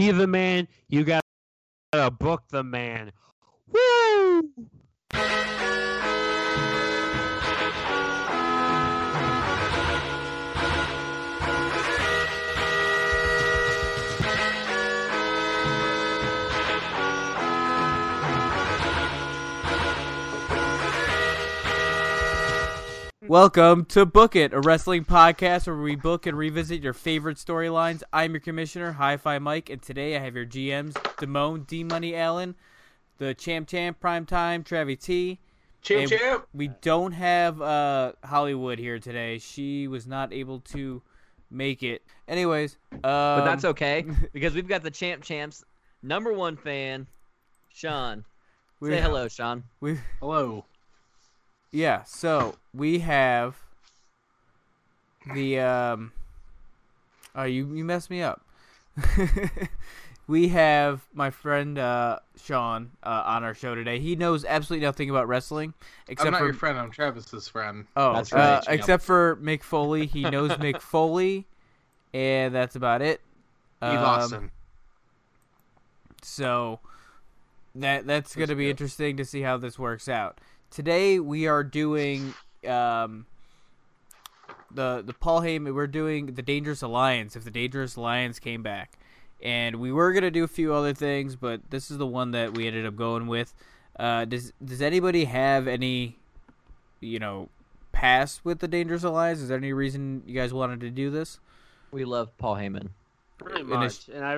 be the man, you got to book the man. Woo! Welcome to Book It, a wrestling podcast where we book and revisit your favorite storylines. I'm your commissioner, Hi-Fi Mike, and today I have your GMs, Damone, D-Money, Allen, the Champ Primetime, Travis T. Champ! We don't have Hollywood here today. She was not able to make it. Anyways. But that's okay, because we've got the Champ's number one fan, Sean. Say hello, Sean. Hello. Yeah, so we have the oh, you messed me up. We have my friend Sean on our show today. He knows absolutely nothing about wrestling. Your friend. I'm Travis's friend. Oh, that's right. Except for Mick Foley, he knows Mick Foley, and that's about it. He lost him. So that's going to be interesting to see how this works out. Today we are doing the Paul Heyman. We're doing the Dangerous Alliance. If the Dangerous Alliance came back, and we were gonna do a few other things, but this is the one that we ended up going with. Does anybody have any, past with the Dangerous Alliance? Is there any reason you guys wanted to do this? We love Paul Heyman pretty much, and I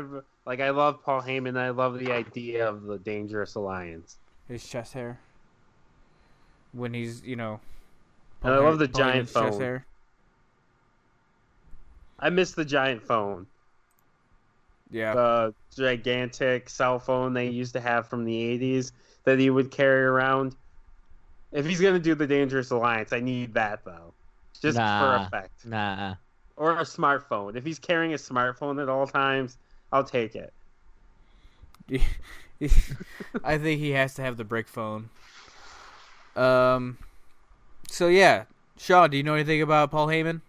love Paul Heyman. I love the idea of the Dangerous Alliance. His chest hair. When he's, I love the giant phone. Hair. I miss the giant phone. Yeah. The gigantic cell phone they used to have from the 80s that he would carry around. If he's going to do the Dangerous Alliance, I need that, though. Just for effect. Nah. Or a smartphone. If he's carrying a smartphone at all times, I'll take it. I think he has to have the brick phone. So yeah, Sean, do you know anything about Paul Heyman?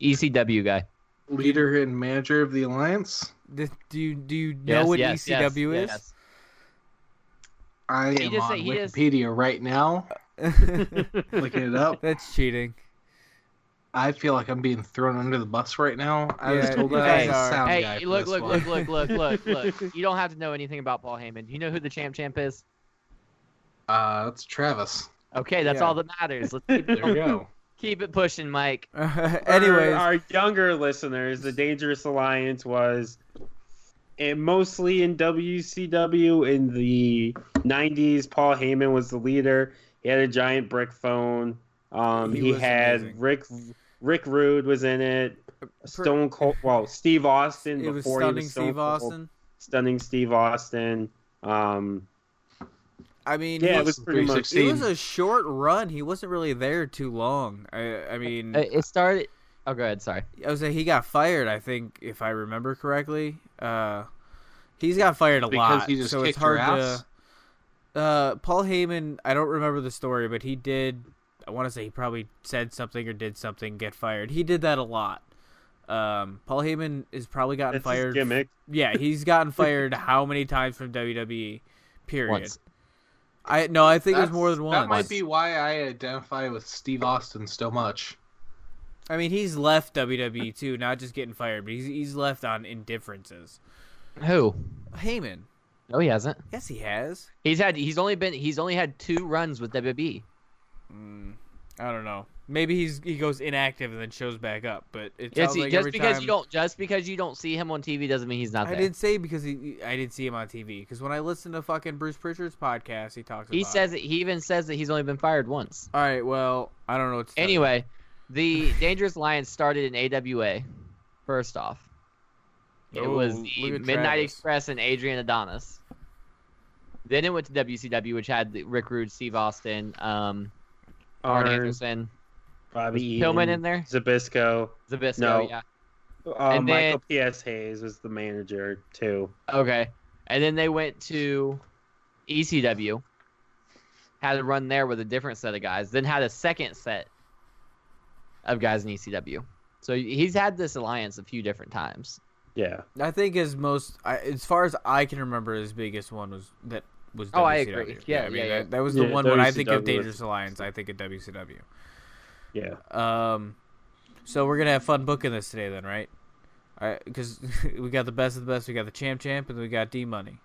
ECW guy, leader and manager of the Alliance. Do you know what ECW is? Yes. I am on Wikipedia right now, looking it up. That's cheating. I feel like I'm being thrown under the bus right now. I was told that I was a sound guy. Look. You don't have to know anything about Paul Heyman. Do you know who the champ is? That's Travis. Okay, that's all that matters. Let's keep it, there we go. Keep it pushing, Mike. Anyways, our younger listeners, the Dangerous Alliance was mostly in WCW in the 90s. Paul Heyman was the leader. He had a giant brick phone. He had amazing. Rick Rude was in it. Stone Cold. Well, Steve Austin before he was Stone Cold. Stunning Steve Austin. It was pretty much. It was a short run. He wasn't really there too long. It started. Oh, go ahead. Sorry. I was saying he got fired. I think if I remember correctly, he's got fired a lot. He just so it's hard to. Paul Heyman. I don't remember the story, but he did. I want to say he probably said something or did something, get fired. He did that a lot. Paul Heyman has probably gotten fired. His gimmick. Yeah, he's gotten fired how many times from WWE? Period. Once. I think it was more than once. That might be why I identify with Steve Austin so much. I mean, he's left WWE too, not just getting fired, but he's left on indifferences. Who? Heyman. No, he hasn't. Yes, he has. He's only had two runs with WWE. I don't know. Maybe he goes inactive and then shows back up, but just because you don't see him on TV doesn't mean he's not there. I didn't say because I didn't see him on TV, because when I listen to fucking Bruce Pritchard's podcast, he even says that he's only been fired once. All right, well, I don't know. Anyway, the Dangerous Alliance started in AWA. First off, it was the Midnight Express and Adrian Adonis. Then it went to WCW, which had Rick Rude, Steve Austin, Arn Anderson, Bobby Pillman in there, Zabisco. No. And then, Michael P.S. Hayes was the manager too. Okay, and then they went to ECW, had a run there with a different set of guys, then had a second set of guys in ECW. So he's had this alliance a few different times. Yeah. I think his most, as far as I can remember, his biggest one was WCW. Oh, I agree. Yeah, I mean, yeah. That was the one WCW when I think of Dangerous Alliance, I think of WCW. Yeah. So we're going to have fun booking this today then, right? All right, because we got the best of the best. We got the champ, and we got D-Money.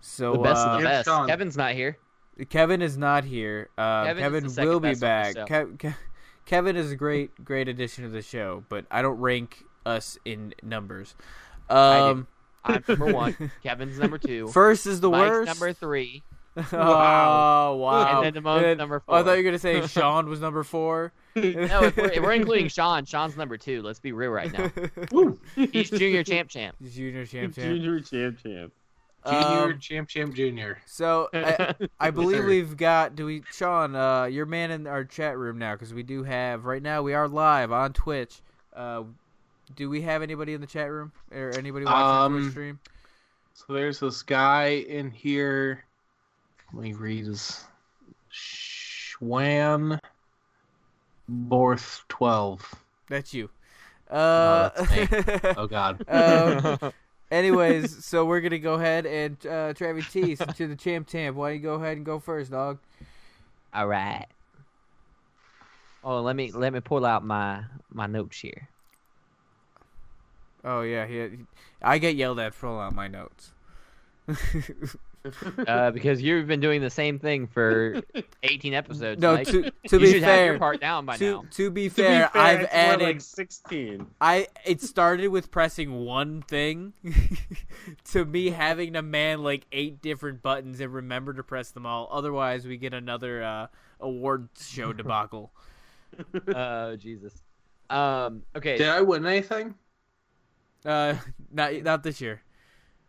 So the best of the best. Sean. Kevin's not here. Kevin is not here. Kevin will be back. Kevin is a great addition to the show, but I don't rank us in numbers. I'm number one. Kevin's number two. First is the Mike's worst. Number three. Wow. And then Damone's number four. I thought you were going to say Sean was number four. No, if we're including Sean. Sean's number two. Let's be real right now. He's junior champ. So I believe we've got, Sean, your man in our chat room now, because we do have, right now we are live on Twitch. Do we have anybody in the chat room or anybody watching the Twitch stream? So there's this guy in here. Let me read his Schwan Borth 12. That's you. No, that's me. Oh, God. Anyways, so we're going to go ahead and Travis T, to the champ. Why don't you go ahead and go first, dog? All right. Oh, let me pull out my notes here. Oh, yeah. I get yelled at for pulling out my notes. Because you've been doing the same thing for 18 episodes. No, Mike. To be fair, you should have your part down by now. To be fair, I've added like 16. It started with pressing one thing to me having to man like 8 different buttons and remember to press them all. Otherwise, we get another award show debacle. Jesus. Okay. Did I win anything? Not this year.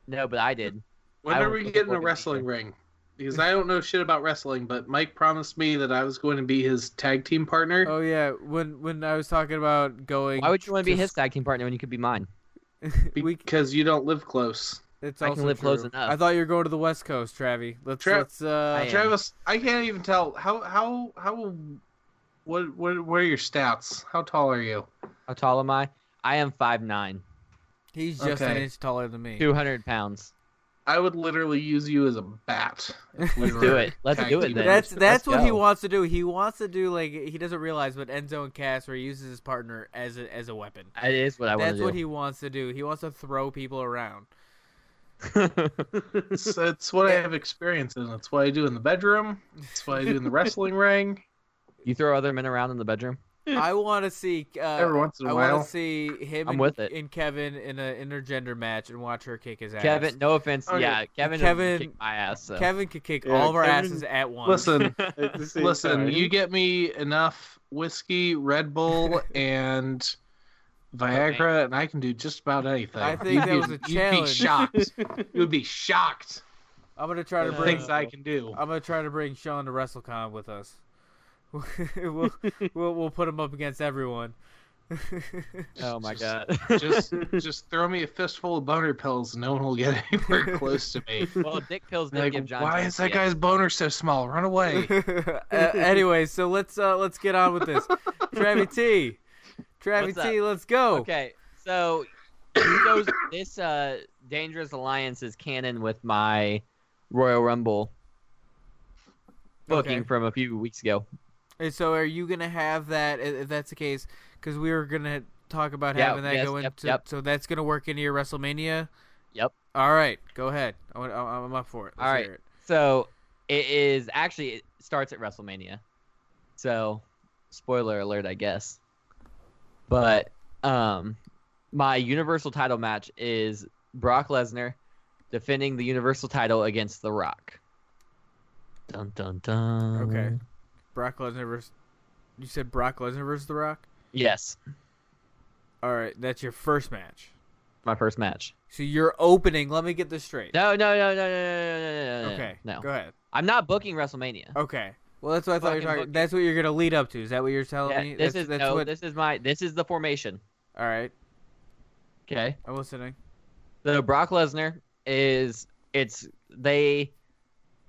No, but I did. When are we getting a wrestling ring? Because I don't know shit about wrestling, but Mike promised me that I was going to be his tag team partner. Oh, yeah. When I was talking about going... Why would you want to be his tag team partner when you could be mine? Because you don't live close. I can live close enough. I thought you were going to the West Coast, Travi. Travis, I can't even tell. How? What are your stats? How tall are you? How tall am I? I am 5'9". He's just an inch taller than me. 200 pounds. I would literally use you as a bat. Let's do it. Let's do it then. That's what he wants to do. He wants to do, like, he doesn't realize, but Enzo and Cass, where he uses his partner as a weapon. That is what I want to do. That's what he wants to do. He wants to throw people around. That's what I have experience in. That's what I do in the bedroom. That's what I do in the wrestling ring. You throw other men around in the bedroom? I want to see. Every once in a while, I want to see him and Kevin in an intergender match and watch her kick his ass. Kevin, no offense, Kevin could kick my ass. So. Kevin could kick all of our asses at once. Listen. You get me enough whiskey, Red Bull, and Viagra, and I can do just about anything. I think that was a challenge. You'd be shocked. You would be shocked. I'm gonna try to bring things I can do. I'm gonna try to bring Sean to WrestleCon with us. we'll put him up against everyone. Oh my god! just throw me a fistful of boner pills, and no one will get anywhere close to me. Well, dick pills don't give John. Why is that guy's boner so small? Run away! Anyway, so let's get on with this. Travis T, let's go. Okay, so this Dangerous Alliance is canon with my Royal Rumble booking from a few weeks ago. And so are you going to have that, if that's the case, because we were going to talk about having that so that's going to work into your WrestleMania? Yep. All right, go ahead. I'm up for it. Let's hear it. So it starts at WrestleMania. So spoiler alert, I guess. But my Universal title match is Brock Lesnar defending the Universal title against The Rock. Dun, dun, dun. Okay. You said Brock Lesnar versus The Rock? Yes. All right, that's your first match. My first match. So you're opening. Let me get this straight. No. Okay. No. Go ahead. I'm not booking WrestleMania. Okay. Well, that's what I thought you were talking. That's what you're gonna lead up to. Is that what you're telling me? This is the formation. All right. Okay. I'm listening. So Brock Lesnar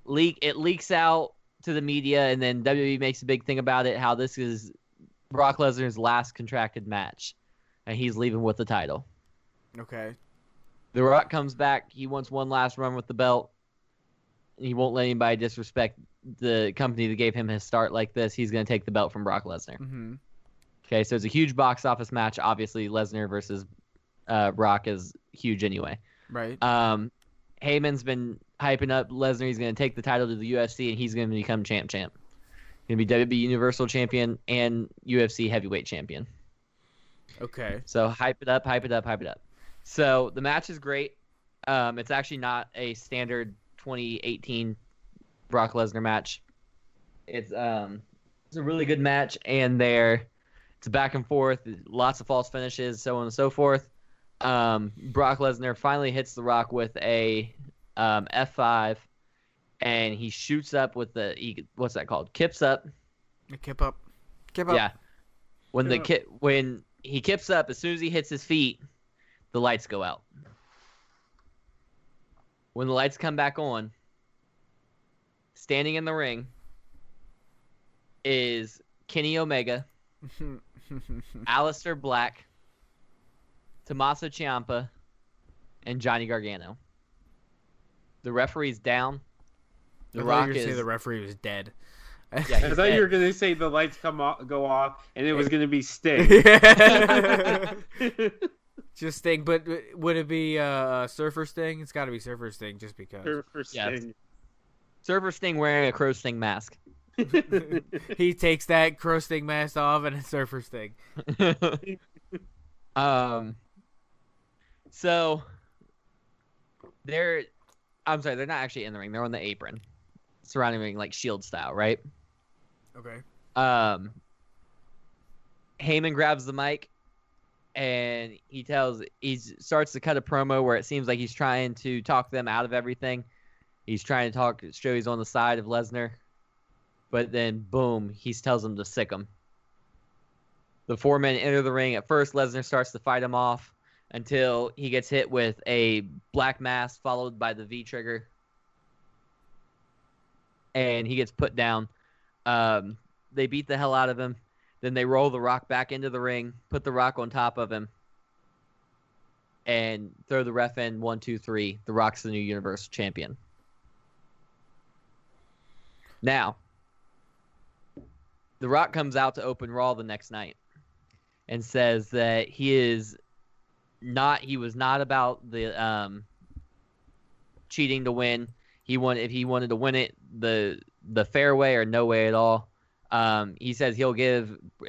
leaks out to the media, and then WWE makes a big thing about it, how this is Brock Lesnar's last contracted match. and he's leaving with the title. Okay. The Rock comes back. He wants one last run with the belt. He won't let anybody disrespect the company that gave him his start like this. He's going to take the belt from Brock Lesnar. Mm-hmm. Okay, so it's a huge box office match. Obviously, Lesnar versus Rock is huge anyway. Right. Heyman's been hyping up Lesnar. He's going to take the title to the UFC, and he's going to become champ. He's going to be WWE Universal Champion and UFC Heavyweight Champion. Okay. So hype it up. So the match is great. It's actually not a standard 2018 Brock Lesnar match. It's a really good match, and it's back and forth, lots of false finishes, so on and so forth. Brock Lesnar finally hits The Rock with a F5, and he shoots up with what's that called? Kips up. Kip up. Yeah. When he kips up, as soon as he hits his feet, the lights go out. When the lights come back on, standing in the ring is Kenny Omega, Aleister Black, Tommaso Ciampa, and Johnny Gargano. The referee's down. I thought you were going to say the referee was dead. Yeah, I thought you were going to say the lights go off, and it was going to be Sting. Just Sting, but would it be Surfer Sting? It's got to be Surfer Sting, just because. Surfer Sting. Yes. Surfer Sting wearing a Crow Sting mask. He takes that Crow Sting mask off, and it's Surfer Sting. So they're not actually in the ring. They're on the apron, surrounding the ring, like Shield style, right? Okay. Heyman grabs the mic, and he starts to cut a promo where it seems like he's trying to talk them out of everything. He's trying to show he's on the side of Lesnar, but then boom, he tells them to sick him. The four men enter the ring. At first, Lesnar starts to fight him off until he gets hit with a black mass followed by the V-trigger. And he gets put down. They beat the hell out of him. Then they roll The Rock back into the ring, put The Rock on top of him, and throw the ref in 1, 2, 3. The Rock's the new Universal Champion. Now, The Rock comes out to open Raw the next night and says that he was not about the cheating to win. If he wanted to win it the fair way or no way at all. He says if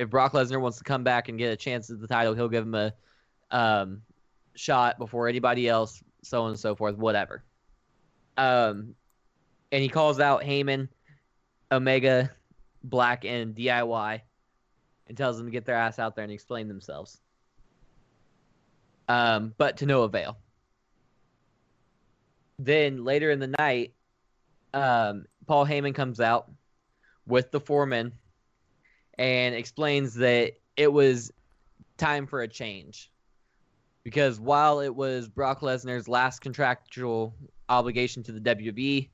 Brock Lesnar wants to come back and get a chance at the title, he'll give him a shot before anybody else, so on and so forth, whatever. And he calls out Heyman, Omega, Black, and DIY and tells them to get their ass out there and explain themselves. But to no avail. Then later in the night, Paul Heyman comes out with the foreman and explains that it was time for a change. Because while it was Brock Lesnar's last contractual obligation to the WWE,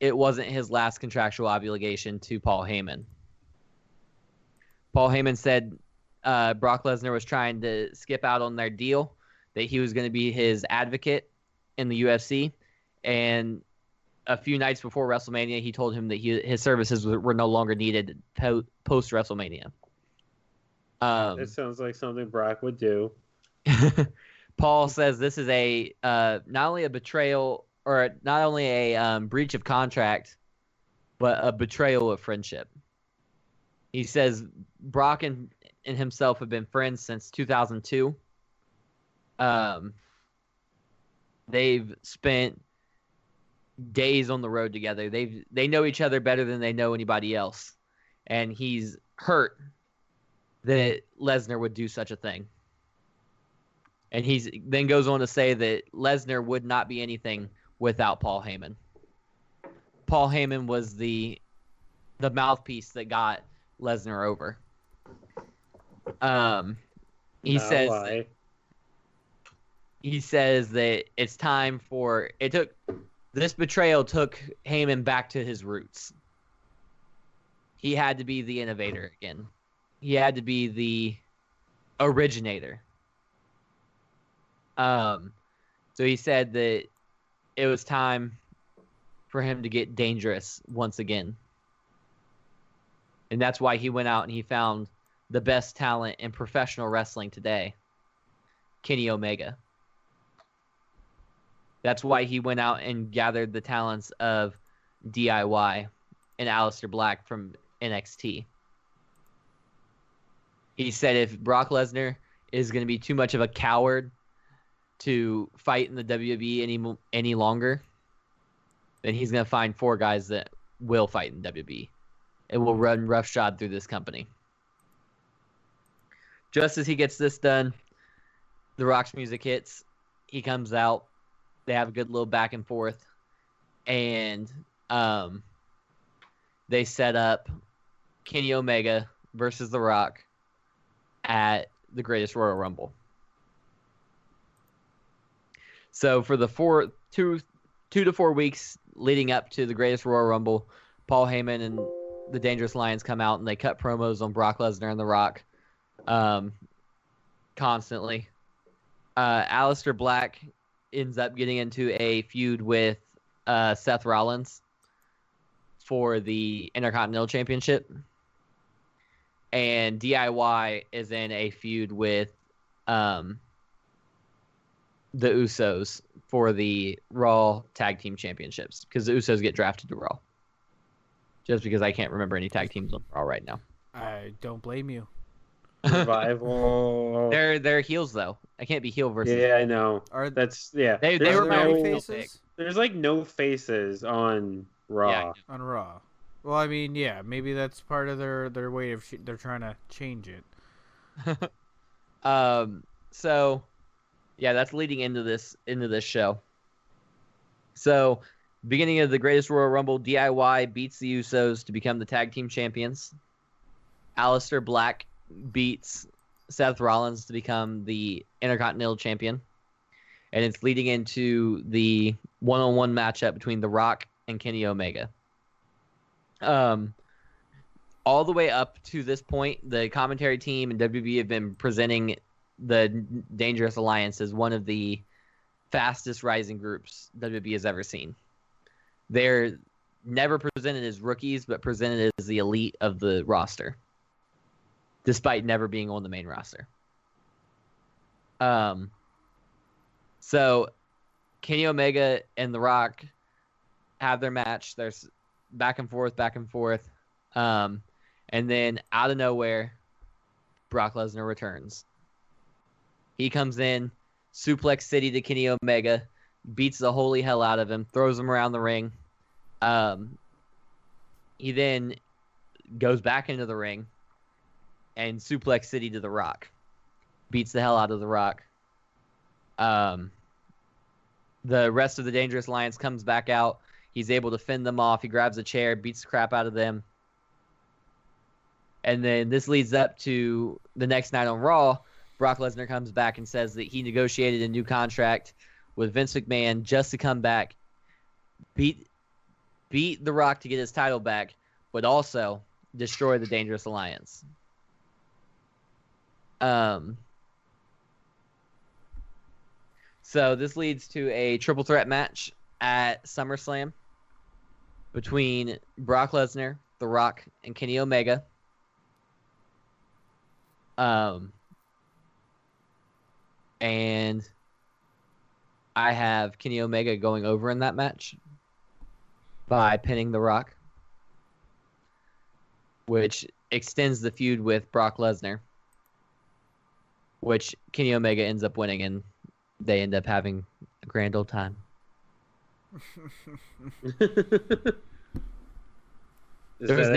it wasn't his last contractual obligation to Paul Heyman. Paul Heyman said Brock Lesnar was trying to skip out on their deal, that he was going to be his advocate in the UFC, and a few nights before WrestleMania, he told him that his services were no longer needed post-WrestleMania. That sounds like something Brock would do. Paul says this is a not only a betrayal, or not only a breach of contract, but a betrayal of friendship. He says Brock and himself have been friends since 2002. They've spent days on the road together. They know each other better than they know anybody else. And he's hurt that Lesnar would do such a thing. And he then goes on to say that Lesnar would not be anything without Paul Heyman. Paul Heyman was the mouthpiece that got Lesnar over. He says that it's time for it. This betrayal took Heyman back to his roots. He had to be the innovator again. He had to be the originator. So he said that it was time for him to get dangerous once again. And that's why he went out and he found the best talent in professional wrestling today, Kenny Omega. That's why he went out and gathered the talents of DIY and Aleister Black from NXT. He said if Brock Lesnar is going to be too much of a coward to fight in the WWE any longer, then he's going to find four guys that will fight in WWE. It will run roughshod through this company. Just as he gets this done, The Rock's music hits. He comes out. They have a good little back and forth. And they set up Kenny Omega versus The Rock at the Greatest Royal Rumble. So for the two to four weeks leading up to the Greatest Royal Rumble, Paul Heyman and the Dangerous Alliance come out and they cut promos on Brock Lesnar and The Rock constantly. Aleister Black ends up getting into a feud with Seth Rollins for the Intercontinental Championship. And DIY is in a feud with the Usos for the Raw Tag Team Championships, because the Usos get drafted to Raw. Just because I can't remember any tag teams on Raw right now. I don't blame you. Revival. They're heels though. I can't be heel versus. Yeah, I know. They were my faces. There's like no faces on Raw. Yeah, on Raw. Well, I mean, yeah, maybe that's part of their way of they're trying to change it. So, yeah, that's leading into this show. So, beginning of the Greatest Royal Rumble, DIY beats the Usos to become the tag team champions. Aleister Black beats Seth Rollins to become the Intercontinental Champion. And it's leading into the one-on-one matchup between The Rock and Kenny Omega. All the way up to this point, the commentary team and WWE have been presenting the Dangerous Alliance as one of the fastest rising groups WWE has ever seen. They're never presented as rookies, but presented as the elite of the roster, despite never being on the main roster. So Kenny Omega and The Rock have their match. There's back and forth. And then out of nowhere, Brock Lesnar returns. He comes in, Suplex City to Kenny Omega, beats the holy hell out of him, throws him around the ring. He then goes back into the ring and Suplex City to The Rock, beats the hell out of The Rock. The rest of the Dangerous Alliance comes back out. He's able to fend them off. He grabs a chair, beats the crap out of them. And then this leads up to the next night on Raw. Brock Lesnar comes back and says that he negotiated a new contract with Vince McMahon just to come back, beat The Rock to get his title back, but also destroy the Dangerous Alliance. So this leads to a triple threat match at SummerSlam between Brock Lesnar, The Rock, and Kenny Omega. And I have Kenny Omega going over in that match by pinning The Rock, which extends the feud with Brock Lesnar, which Kenny Omega ends up winning, and they end up having a grand old time. There was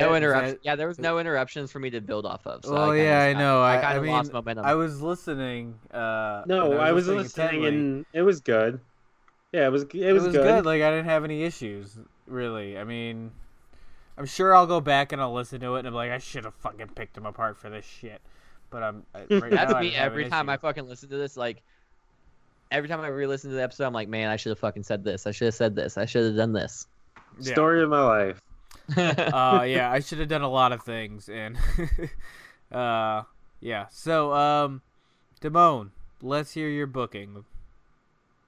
no interruptions for me to build off of. So I lost momentum. I was listening. I was listening and it was good. Yeah, it was good. Like, I didn't have any issues, really. I mean, I'm sure I'll go back and I'll listen to it and I'm like, I should have fucking picked him apart for this shit. But that's me every time I fucking listen to this. Like, every time I re-listen to the episode, I'm like, man, I should have fucking said this. I should have said this. I should have done this. Yeah. Story of my life. Yeah, I should have done a lot of things, and yeah. So Damone, let's hear your booking.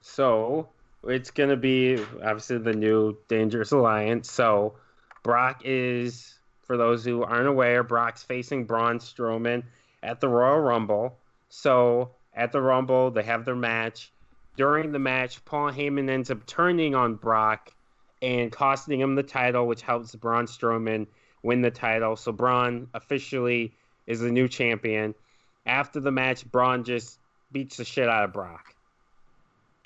So it's going to be obviously the new Dangerous Alliance. So Brock is, for those who aren't aware, Brock's facing Braun Strowman at the Royal Rumble. So at the Rumble, they have their match. During the match, Paul Heyman ends up turning on Brock and costing him the title, which helps Braun Strowman win the title. So Braun officially is the new champion. After the match, Braun just beats the shit out of Brock.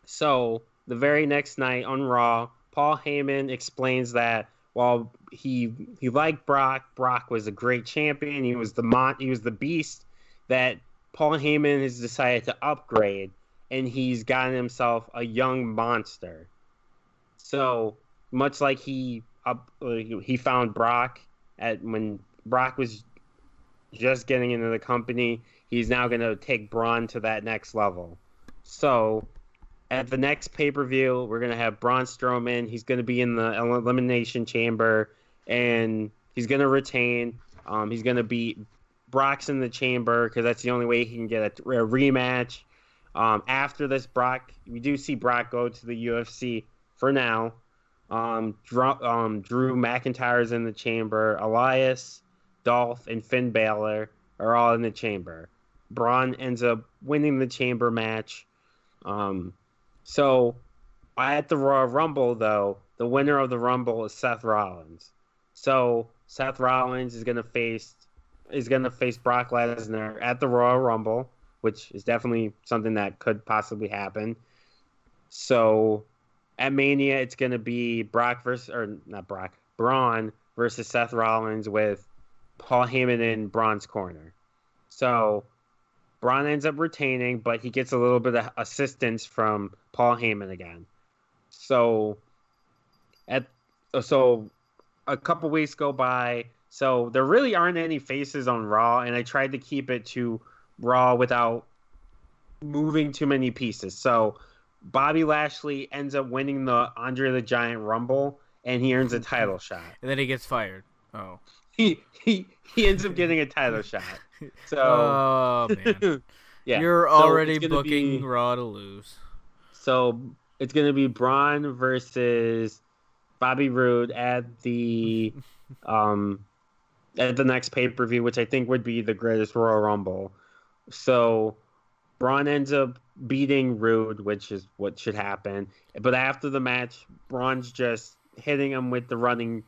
So the very next night on Raw, Paul Heyman explains that while he liked Brock, Brock was a great champion. He was the beast that Paul Heyman has decided to upgrade, and he's gotten himself a young monster. So much like he found Brock when Brock was just getting into the company, he's now going to take Braun to that next level. So at the next pay-per-view, we're going to have Braun Strowman. He's going to be in the Elimination Chamber, and he's going to retain. He's going to beat Brock's in the chamber because that's the only way he can get a rematch. After this, we do see Brock go to the UFC for now. Drew McIntyre's in the chamber. Elias, Dolph, and Finn Balor are all in the chamber. Braun ends up winning the chamber match. So at the Royal Rumble, though, the winner of the Rumble is Seth Rollins. So Seth Rollins is going to face Brock Lesnar at the Royal Rumble, which is definitely something that could possibly happen. So at Mania, it's going to be Braun versus Seth Rollins with Paul Heyman in Braun's corner. So Braun ends up retaining, but he gets a little bit of assistance from Paul Heyman again. So a couple weeks go by. So there really aren't any faces on Raw, and I tried to keep it to Raw without moving too many pieces. So Bobby Lashley ends up winning the Andre the Giant Rumble, and he earns a title shot. And then he gets fired. Oh. He ends up getting a title shot. So, oh, man. Yeah. You're already booking Raw to lose. So it's going to be Braun versus Bobby Roode at the next pay-per-view, which I think would be the Greatest Royal Rumble. So Braun ends up beating Roode, which is what should happen. But after the match, Braun's just hitting him with the running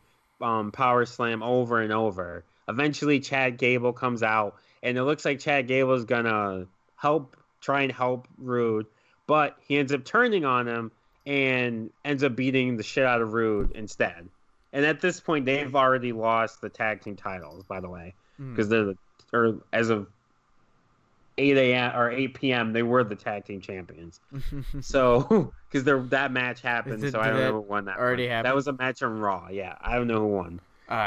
power slam over and over. Eventually, Chad Gable comes out, and it looks like Chad Gable is gonna try and help Roode, but he ends up turning on him and ends up beating the shit out of Roode instead. And at this point, they've already lost the tag team titles, by the way, because as of 8 a.m. or 8 p.m. they were the tag team champions. So because that match happened, so I don't know who won that. Already happened. That was a match on Raw. Yeah, I don't know who won.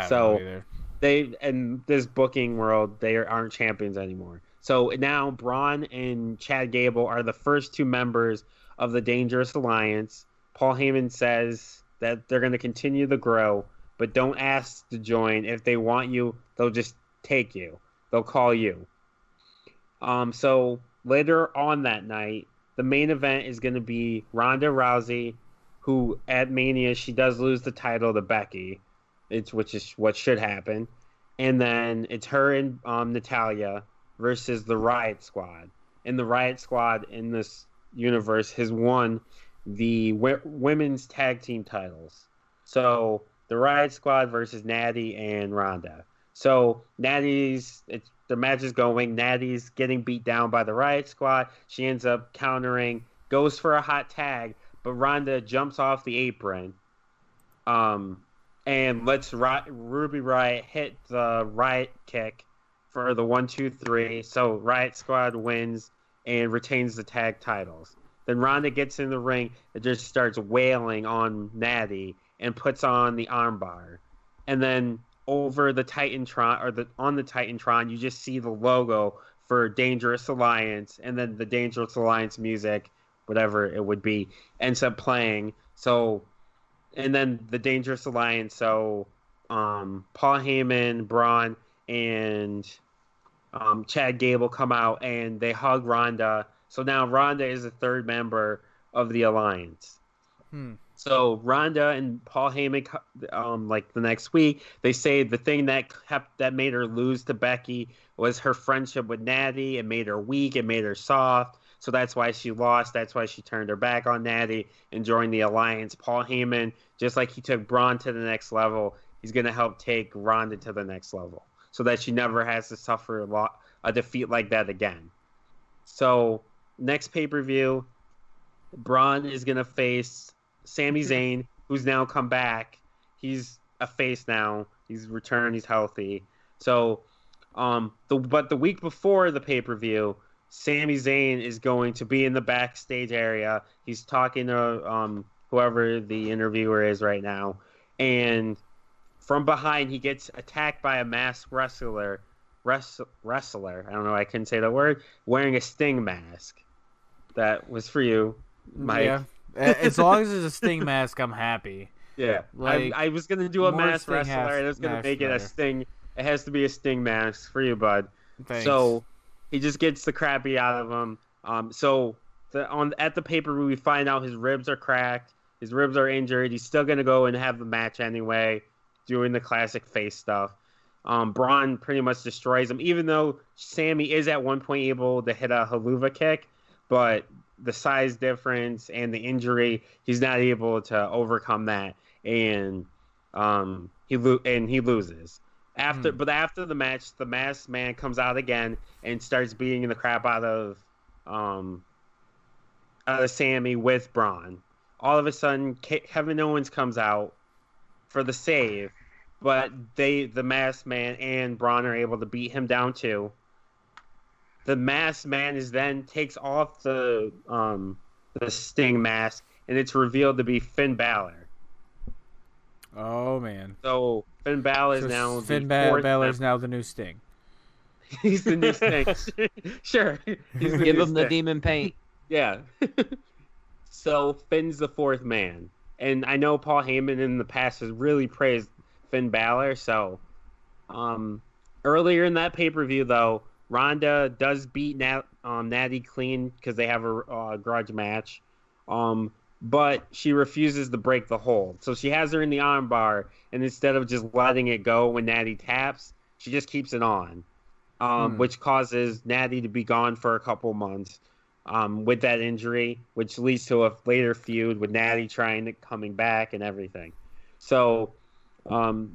So. They in this booking world, they aren't champions anymore. So now Braun and Chad Gable are the first two members of the Dangerous Alliance. Paul Heyman says that they're going to continue to grow, but don't ask to join. If they want you, they'll just take you. They'll call you. So later on that night, the main event is going to be Ronda Rousey, who at Mania, she does lose the title to Becky. Which is what should happen. And then it's her and Natalia versus the Riott Squad. And the Riott Squad in this universe has won the women's tag team titles. So the Riott Squad versus Natty and Ronda. So the match is going. Natty's getting beat down by the Riott Squad. She ends up countering, goes for a hot tag, but Ronda jumps off the apron. And lets Ruby Riott hit the Riott kick for the 1-2-3. So Riott Squad wins and retains the tag titles. Then Ronda gets in the ring and just starts wailing on Natty and puts on the armbar. And then over the Titantron on the Titantron, you just see the logo for Dangerous Alliance, and then the Dangerous Alliance music, whatever it would be, ends up playing. So. And then the Dangerous Alliance, so Paul Heyman, Braun, and Chad Gable come out and they hug Ronda. So now Ronda is the third member of the Alliance. So Ronda and Paul Heyman, like the next week, they say the thing that made her lose to Becky was her friendship with Natty. It made her weak. It made her soft. So that's why she lost. That's why she turned her back on Natty and joined the Alliance. Paul Heyman, just like he took Braun to the next level, he's going to help take Ronda to the next level so that she never has to suffer a defeat like that again. So next pay-per-view, Braun is going to face Sami Zayn, who's now come back. He's a face now. He's returned. He's healthy. So, but the week before the pay-per-view, Sami Zayn is going to be in the backstage area. He's talking to whoever the interviewer is right now. And from behind, he gets attacked by a masked wrestler. I don't know. I couldn't say the word. Wearing a Sting mask. That was for you, Mike. Yeah. As long as it's a Sting mask, I'm happy. Yeah. Like, I was going to do a mask wrestler, and I was going to make it a Sting. It has to be a Sting mask for you, bud. Thanks. So he just gets the crappy out of him. So at the pay-per-view, we find out his ribs are cracked. His ribs are injured. He's still going to go and have the match anyway, doing the classic face stuff. Braun pretty much destroys him, even though Sami is at one point able to hit a haluva kick, but the size difference and the injury, he's not able to overcome that, and he loses. After the match, the masked man comes out again and starts beating the crap out of Sami with Braun. All of a sudden, Kevin Owens comes out for the save, but the masked man and Braun are able to beat him down too. The masked man takes off the Sting mask, and it's revealed to be Finn Balor. Oh man! So Finn Balor is now the new Sting. He's the new Sting. Sure. Give him the demon paint. Yeah. So Finn's the fourth man, and I know Paul Heyman in the past has really praised Finn Balor. So, earlier in that pay-per-view though, Ronda does beat Natty clean because they have a grudge match, but she refuses to break the hold. So she has her in the armbar, and instead of just letting it go when Natty taps, she just keeps it on, which causes Natty to be gone for a couple months with that injury, which leads to a later feud with Natty coming back and everything. So the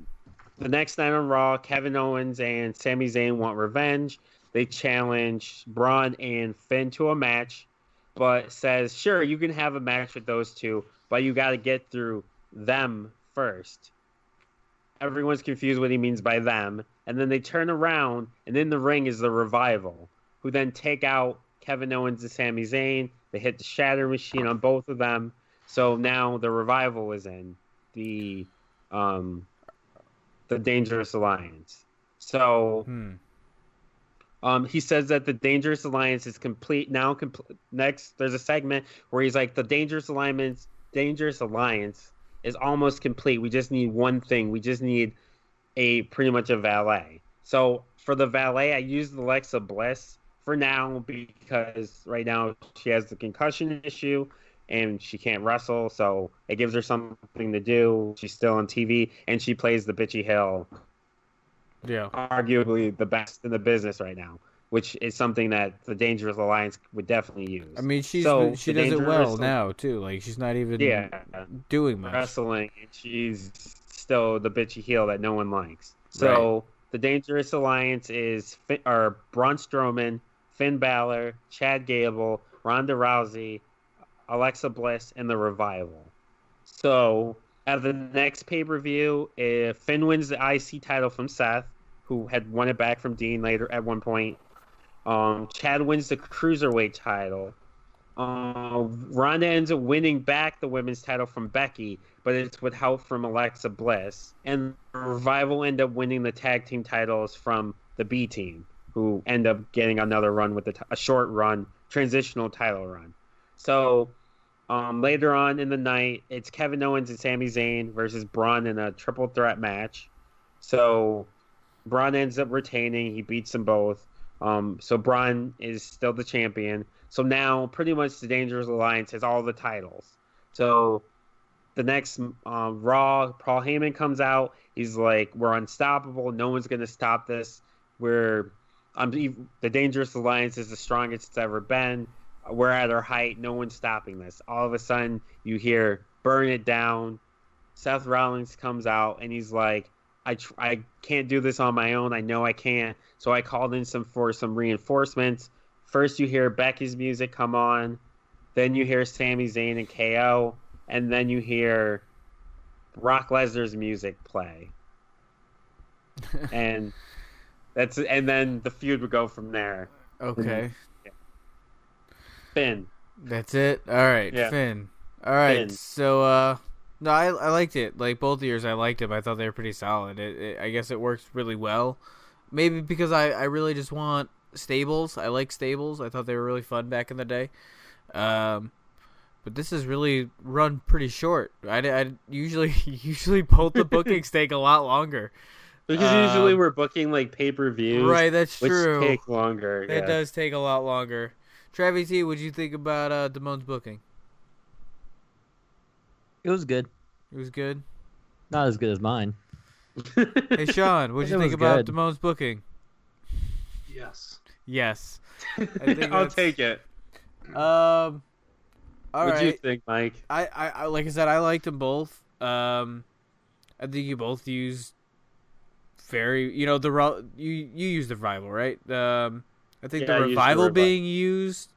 next night on Raw, Kevin Owens and Sami Zayn want revenge. They challenge Braun and Finn to a match, but says, sure, you can have a match with those two, but you got to get through them first. Everyone's confused what he means by them. And then they turn around, and in the ring is the Revival, who then take out Kevin Owens and Sami Zayn. They hit the Shatter Machine on both of them. So now the Revival is in the Dangerous Alliance. So he says that the Dangerous Alliance is complete now. Next, there's a segment where he's like, the Dangerous Alliance is almost complete. We just need one thing. We just need pretty much a valet. So for the valet, I used Alexa Bliss for now because right now she has the concussion issue and she can't wrestle, so it gives her something to do. She's still on TV, and she plays the bitchy heel. Yeah. Arguably the best in the business right now, which is something that the Dangerous Alliance would definitely use. I mean, she does it well now, too. Like, she's not even doing much. Wrestling, and she's still the bitchy heel that no one likes. So the Dangerous Alliance is Braun Strowman, Finn Balor, Chad Gable, Ronda Rousey, Alexa Bliss, and the Revival. So at the next pay-per-view, Finn wins the IC title from Seth, who had won it back from Dean later at one point. Chad wins the Cruiserweight title. Ronda ends up winning back the women's title from Becky, but it's with help from Alexa Bliss. And the Revival end up winning the tag team titles from the B team, who end up getting another run with a short run, transitional title run. So later on in the night, it's Kevin Owens and Sami Zayn versus Braun in a triple threat match. So Braun ends up retaining. He beats them both. So Braun is still the champion. So now pretty much the Dangerous Alliance has all the titles. So the next Raw, Paul Heyman comes out. He's like, we're unstoppable. No one's going to stop this. The Dangerous Alliance is the strongest it's ever been. We're at our height. No one's stopping this. All of a sudden, you hear, burn it down. Seth Rollins comes out, and he's like, I can't do this on my own. I know I can't. So I called in for some reinforcements. First, you hear Becky's music come on. Then you hear Sami Zayn and KO. And then you hear Brock Lesnar's music play. And that's, and then the feud would go from there. Okay. Yeah. Finn. That's it? All right, yeah. Finn. All right, Finn. So no, I liked it. Like, both years I liked them. I thought they were pretty solid. I guess it works really well. Maybe because I really just want stables. I like stables. I thought they were really fun back in the day. But this is really run pretty short. I usually both the bookings take a lot longer. Because usually we're booking like pay-per-views. Right, that's true. Which take longer. It does take a lot longer. Travis T, what did you think about Damone's booking? It was good. It was good? Not as good as mine. Hey, Sean, what did you think about Damone's booking? Yes. I think I'll take it. What do you think, Mike? I like I said, I liked them both. I think you both used you used the Revival, right? I think the Revival being used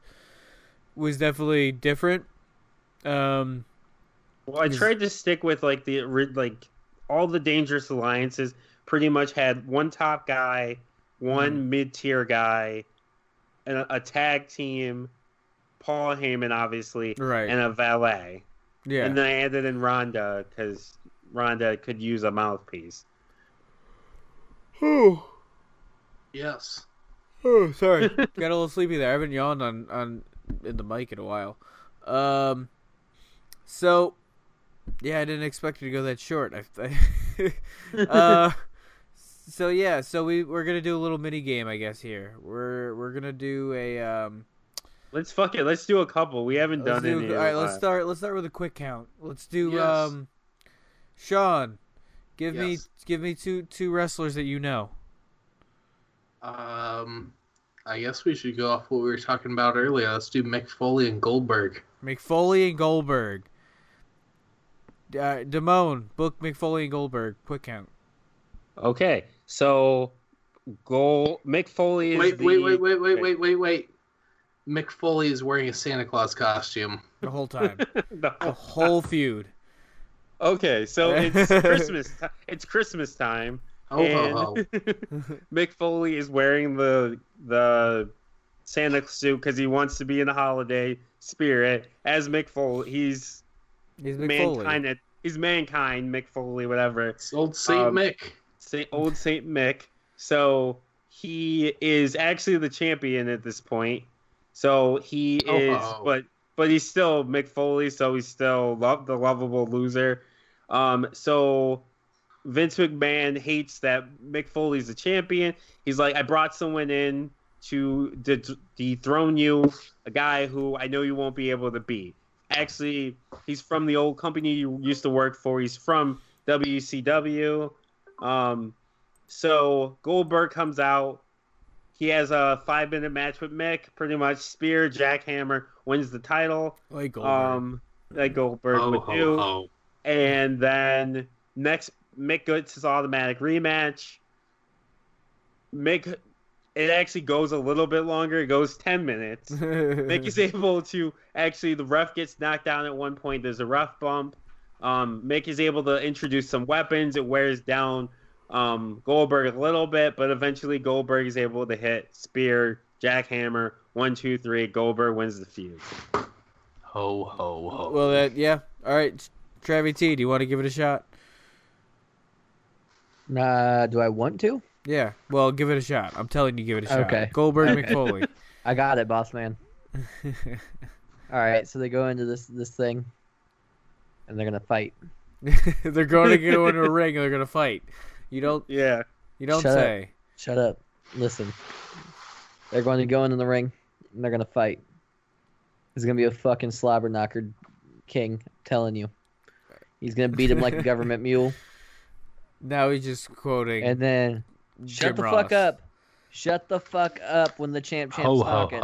was definitely different. Well, I tried to stick with like all the Dangerous Alliances pretty much had one top guy, one mid-tier guy, and a tag team. Paul Heyman, obviously, right. And a valet. Yeah. And then I added in Ronda because Ronda could use a mouthpiece. Whew. Yes. Oh, sorry. Got a little sleepy there. I haven't yawned in the mic in a while. So, yeah, I didn't expect it to go that short. So, yeah, so we're going to do a little mini game, I guess, here. We're going to do a... Let's fuck it. Let's do a couple. We haven't done any. All right, let's start with a quick count. Let's do Sean, give me two wrestlers that you know. I guess we should go off what we were talking about earlier. Let's do Mick Foley and Goldberg. Damone, book Mick Foley and Goldberg. Quick count. Okay. So Mick Foley is Wait. Mick Foley is wearing a Santa Claus costume the whole time. The whole feud. Okay, so it's Christmas. It's Christmas time. Mick Foley is wearing the Santa suit because he wants to be in the holiday spirit. As Mick Foley, he's Mick mankind. Foley. He's mankind. Mick Foley, whatever. It's old Saint Mick. Old Saint Mick. So he is actually the champion at this point. So he is, but he's still Mick Foley, so he's still the lovable loser. So Vince McMahon hates that Mick Foley's the champion. He's like, I brought someone in to dethrone you, a guy who I know you won't be able to beat. Actually, he's from the old company you used to work for. He's from WCW. So Goldberg comes out. He has a 5-minute match with Mick, pretty much spear, jackhammer, wins the title. Like Goldberg. Like Goldberg would do. And then next, Mick gets his automatic rematch. Mick, it actually goes a little bit longer. It goes 10 minutes. Mick is able to, actually, the ref gets knocked down at one point. There's a ref bump. Mick is able to introduce some weapons. It wears down Goldberg a little bit, but eventually Goldberg is able to hit spear, jackhammer, 1, 2, 3. Goldberg wins the feud. Ho, ho, ho. Well, yeah. All right, Travis T, do you want to give it a shot? Do I want to? Yeah. Well, give it a shot. I'm telling you, give it a shot. Okay. Goldberg, McFoley. I got it, boss man. All right, so they go into this thing, and they're gonna fight. They're going to go into a ring, and they're gonna fight. You don't say. Shut up. Listen. They're going to go into the ring, and they're going to fight. It's going to be a fucking slobber knocker king, I'm telling you. He's going to beat him like a government mule. Now he's just quoting. And then, shut the fuck up. Shut the fuck up when the champ's talking.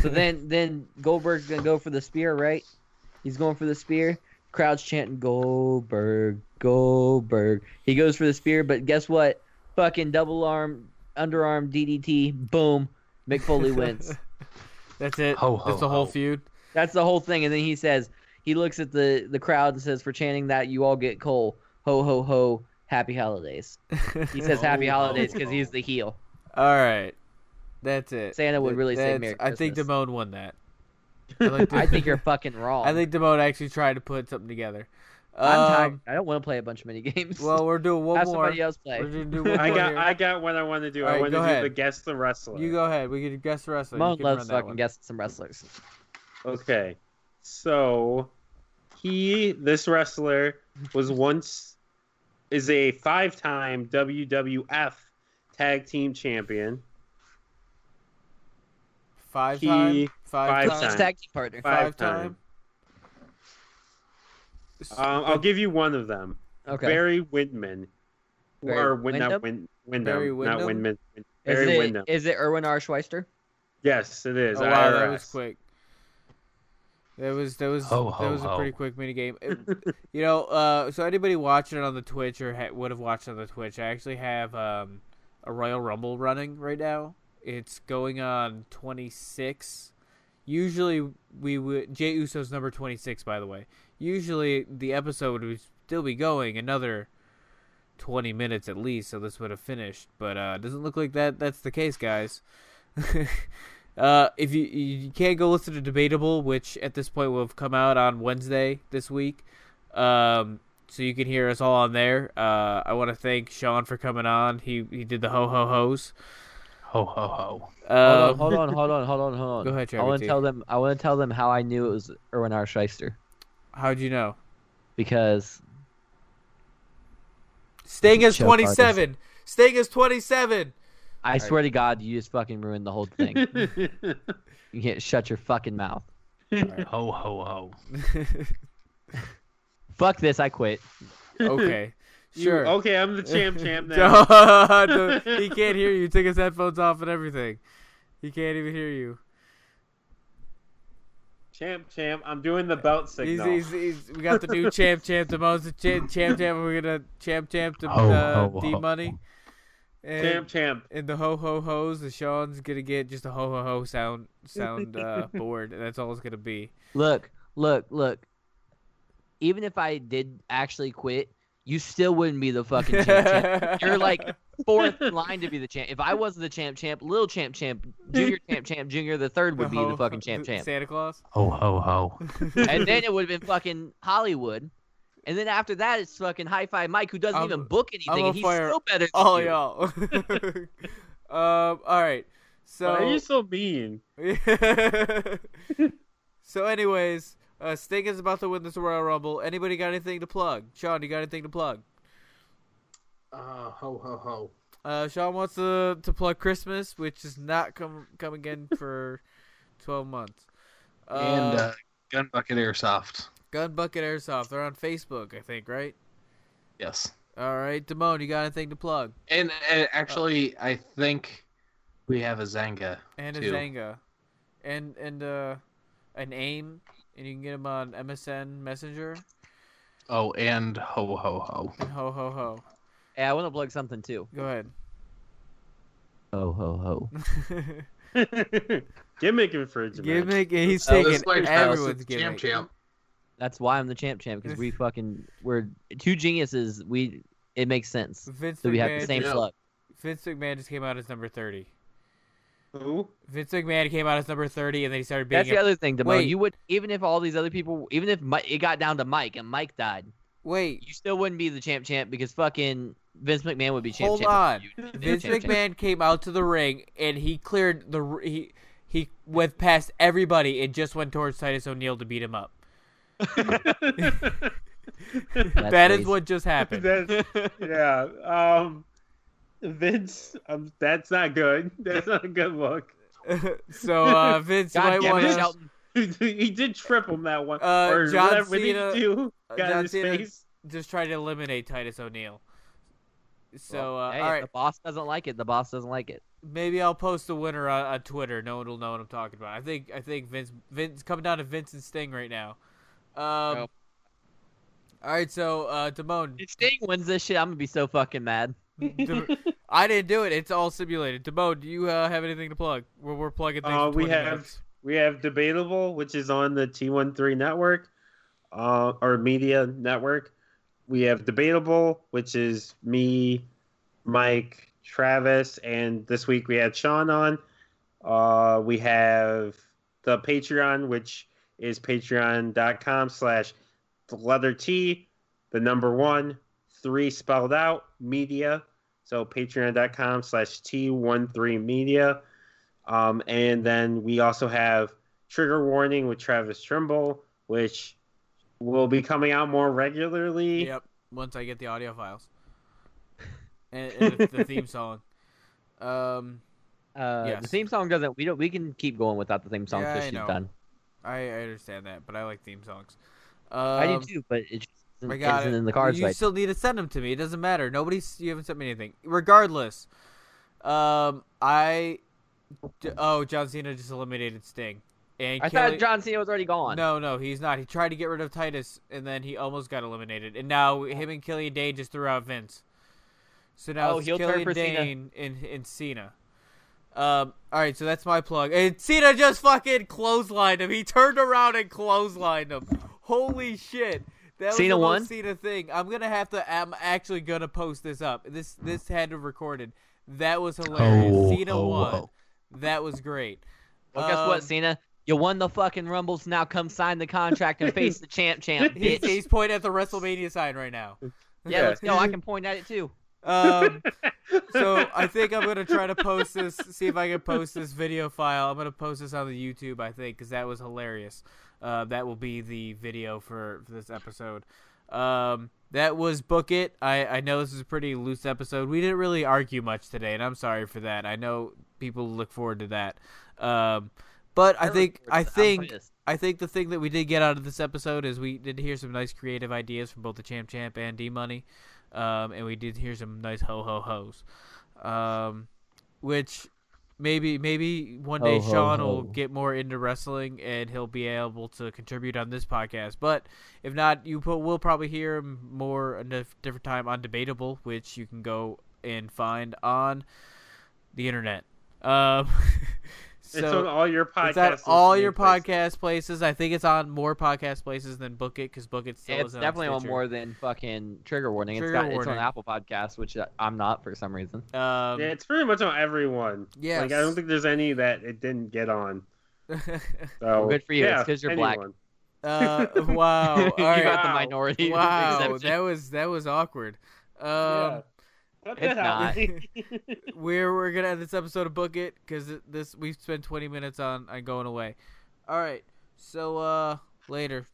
So then Goldberg's going to go for the spear, right? He's going for the spear. Crowd's chanting, Goldberg, Goldberg. He goes for the spear, but guess what? Fucking double arm, underarm, DDT, boom. Mick Foley wins. That's it. That's the whole feud. That's the whole thing. And then he says, he looks at the crowd and says, for chanting that, you all get Cole. Ho, ho, ho. Happy holidays. He says happy holidays because he's the heel. All right. That's it. Santa would really say Merry Christmas. I think Damone won that. I think you're fucking wrong. I think Damone actually tried to put something together. I'm tired. I don't want to play a bunch of mini games. Well, we're doing one more. Somebody else play. I got what I want to do. Right, I want to do the guess the wrestler. You go ahead. We can guess the wrestler. Damone loves fucking guessing some wrestlers. Okay, so this wrestler was once is a 5-time WWF Tag Team Champion. Five-time tag team partner. Five-time. I'll give you one of them. Okay. Barry Windham. Barry Windham. Is it Erwin R. Schweister? Yes, it is. Oh, wow, that was quick. That was a pretty quick minigame. You know, so anybody watching it on the Twitch or would have watched it on the Twitch, I actually have a Royal Rumble running right now. It's going on 26. Usually we would Jey Uso's number 26, by the way. Usually the episode would still be going another 20 minutes at least, so this would have finished. But it doesn't look like that's the case, guys. If you can't go listen to Debatable, which at this point will have come out on Wednesday this week. So you can hear us all on there. I want to thank Sean for coming on. He did the ho-ho-hos. Ho ho ho! Hold on. Go ahead, Travis. I want to tell them how I knew it was Erwin R. Scheister. How'd you know? Because Sting is 27. I swear to God, you just fucking ruined the whole thing. You can't shut your fucking mouth. Right. Ho ho ho! Fuck this! I quit. Okay. Sure. Okay, I'm the champ now. He can't hear you. Took his headphones off and everything. He can't even hear you. Champ. I'm doing the belt signal. We got the new champ. Damone's the champ. We're gonna champ to D-Money. Champ. And the ho ho ho's. The Sean's gonna get just a ho ho ho sound board. That's all it's gonna be. Look. Even if I did actually quit, you still wouldn't be the fucking champ. You're like fourth in line to be the champ. If I wasn't the champ, little champ, junior champ, the third would be the fucking champ. Santa Claus? Ho, ho, ho. And then it would have been fucking Hollywood. And then after that, it's fucking Hi-Fi Mike, who doesn't even book anything. And he's still better than you. Y'all. All right. So, why are you so mean? So anyways... Sting is about to win this Royal Rumble. Anybody got anything to plug? Sean, you got anything to plug? Ho, ho, ho. Sean wants to plug Christmas, which is not come again for 12 months. And Gunbucket Airsoft. Gunbucket Airsoft. They're on Facebook, I think, right? Yes. All right. Damone, you got anything to plug? And actually, I think we have a Zanga. And a Zanga. And an AIM. And you can get them on MSN Messenger. Oh, and ho, ho, ho. And ho, ho, ho. Hey, I want to plug something, too. Go ahead. Ho, ho, ho. Gimmick and fridge. Gimmick, and he's taking everyone's gimmick. Champ. That's why I'm the champ, because we're two geniuses. It makes sense. So we have the same luck. Vince McMahon just came out as number 30. Who? Vince McMahon came out as number 30, and then he started being. That's the other thing, Damone. You would even if all these other people, even if it got down to Mike and Mike died. Wait, you still wouldn't be the champ because fucking Vince McMahon would be champ. Hold on, Vince McMahon came out to the ring and he cleared he went past everybody and just went towards Titus O'Neil to beat him up. That is what just happened. Yeah. Vince, that's not good. That's not a good look. So Vince, God, you might want to. He did trip him that one. Or John Cena, just tried to eliminate Titus O'Neil. So well, hey, all right, the boss doesn't like it. Maybe I'll post the winner on Twitter. No one will know what I'm talking about. I think Vince coming down to Vince and Sting right now. Nope. All right, so Damone. If Sting wins this shit, I'm gonna be so fucking mad. I didn't do it. It's all simulated. Damone, do you have anything to plug? We're plugging things. We have Debatable, which is on the T13 network, or media network. We have Debatable, which is me, Mike, Travis, and this week we had Sean on. We have the Patreon, which is patreon.com/T1media. So patreon.com/T13media. And then we also have Trigger Warning with Travis Trimble, which will be coming out more regularly. Yep, once I get the audio files and the theme song. Yes. The theme song doesn't. We can keep going without the theme song because she's done. I understand that, but I like theme songs. I do too, but it just isn't in the cards. You still need to send them to me. It doesn't matter. You haven't sent me anything. Regardless, John Cena just eliminated Sting. And I thought John Cena was already gone. No, he's not. He tried to get rid of Titus, and then he almost got eliminated. And now him and Killian Dane just threw out Vince. So now it's Killian Dane and Cena. All right, so that's my plug. And Cena just fucking clotheslined him. He turned around and clotheslined him. Holy shit! That was the most Cena thing. I'm actually gonna post this up. This had to be recorded. That was hilarious. Cena won. Whoa. That was great. Well, guess what, Cena? You won the fucking Rumbles. Now come sign the contract and face the champ. Bitch. He's pointing at the WrestleMania sign right now. Yeah, let's go. I can point at it too. So I think I'm gonna try to post this. See if I can post this video file. I'm gonna post this on the YouTube. I think because that was hilarious. That will be the video for this episode. That was Book It. I know this is a pretty loose episode. We didn't really argue much today, and I'm sorry for that. I know people look forward to that. But I think the thing that we did get out of this episode is we did hear some nice creative ideas from both the Champ and D-Money. And we did hear some nice ho-ho-hos. Which... Maybe one day Sean will get more into wrestling and he'll be able to contribute on this podcast. But if not, we'll probably hear him more at a different time on Debatable, which you can go and find on the internet. So it's on all your podcasts. It's on all your podcast places. I think it's on more podcast places than Book It because Book It still isn't on Stitcher. It's definitely on more than fucking Trigger Warning. It's on Apple Podcasts, which I'm not for some reason. It's pretty much on everyone. Yeah, I don't think there's any that it didn't get on. So well, good for you. Yeah, it's because you're anyone. Black. Wow. All right. You got the minority. Wow, that was awkward. Yeah. It's not. We're gonna end this episode of Book It because we've spent 20 minutes on going away. All right, so later.